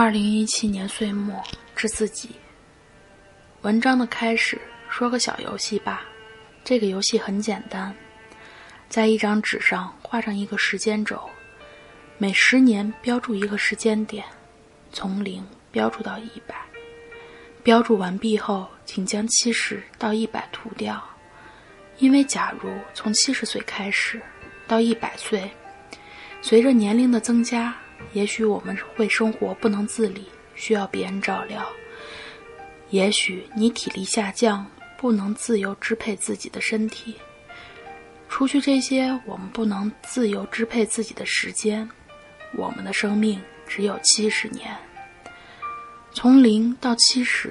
2017年岁末致自己。文章的开始说个小游戏吧，这个游戏很简单，在一张纸上画上一个时间轴，每10年标注一个时间点，从0标注到100。标注完毕后，请将70到100涂掉，因为假如从70岁开始到100岁，随着年龄的增加，也许我们会生活不能自理，需要别人照料；也许你体力下降，不能自由支配自己的身体。除去这些我们不能自由支配自己的时间，我们的生命只有70年。从0到70，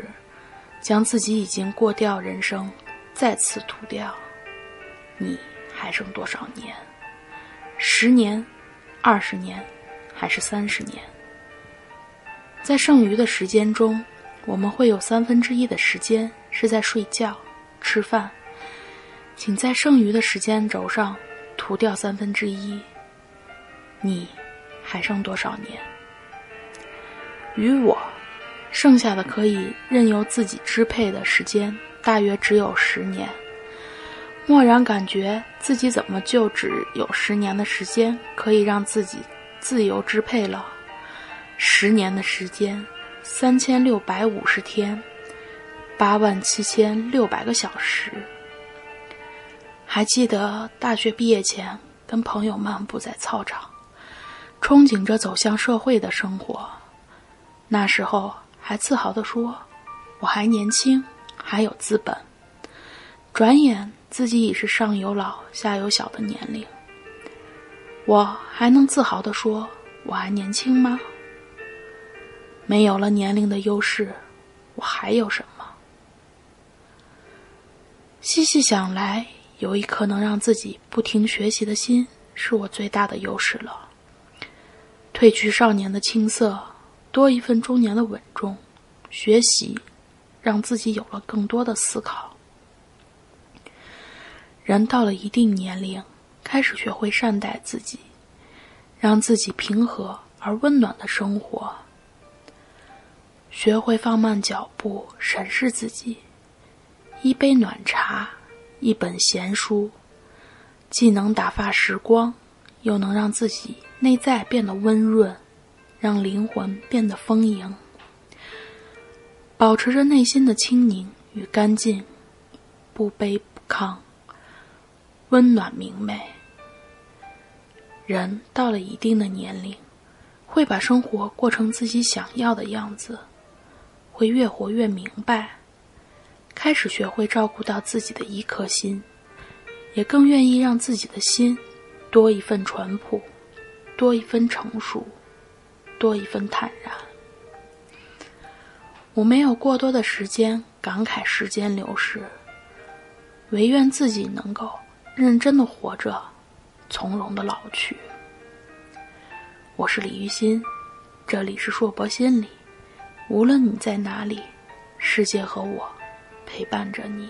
将自己已经过掉人生再次涂掉。你还剩多少年？10年、20年，还是30年？在剩余的时间中，我们会有1/3的时间是在睡觉、吃饭，请在剩余的时间轴上涂掉1/3。你还剩多少年？与我，剩下的可以任由自己支配的时间大约只有10年。蓦然感觉自己怎么就只有10年的时间可以让自己自由支配了。10年的时间，3650天，87600个小时。还记得大学毕业前跟朋友漫步在操场，憧憬着走向社会的生活。那时候还自豪地说，我还年轻，还有资本。转眼自己已是上有老下有小的年龄，我还能自豪地说我还年轻吗？没有了年龄的优势，我还有什么？细细想来，有一颗能让自己不停学习的心，是我最大的优势了。褪去少年的青涩，多一份中年的稳重，学习让自己有了更多的思考。人到了一定年龄，开始学会善待自己，让自己平和而温暖的生活，学会放慢脚步，审视自己。一杯暖茶，一本闲书，既能打发时光，又能让自己内在变得温润，让灵魂变得丰盈。保持着内心的清宁与干净，不卑不亢，温暖明媚。人到了一定的年龄，会把生活过成自己想要的样子，会越活越明白，开始学会照顾到自己的一颗心，也更愿意让自己的心多一份淳朴，多一份成熟，多一份坦然。我没有过多的时间感慨时间流逝，唯愿自己能够认真的活着，从容的老去。我是李玉欣，这里是硕博心理，无论你在哪里，世界和我陪伴着你。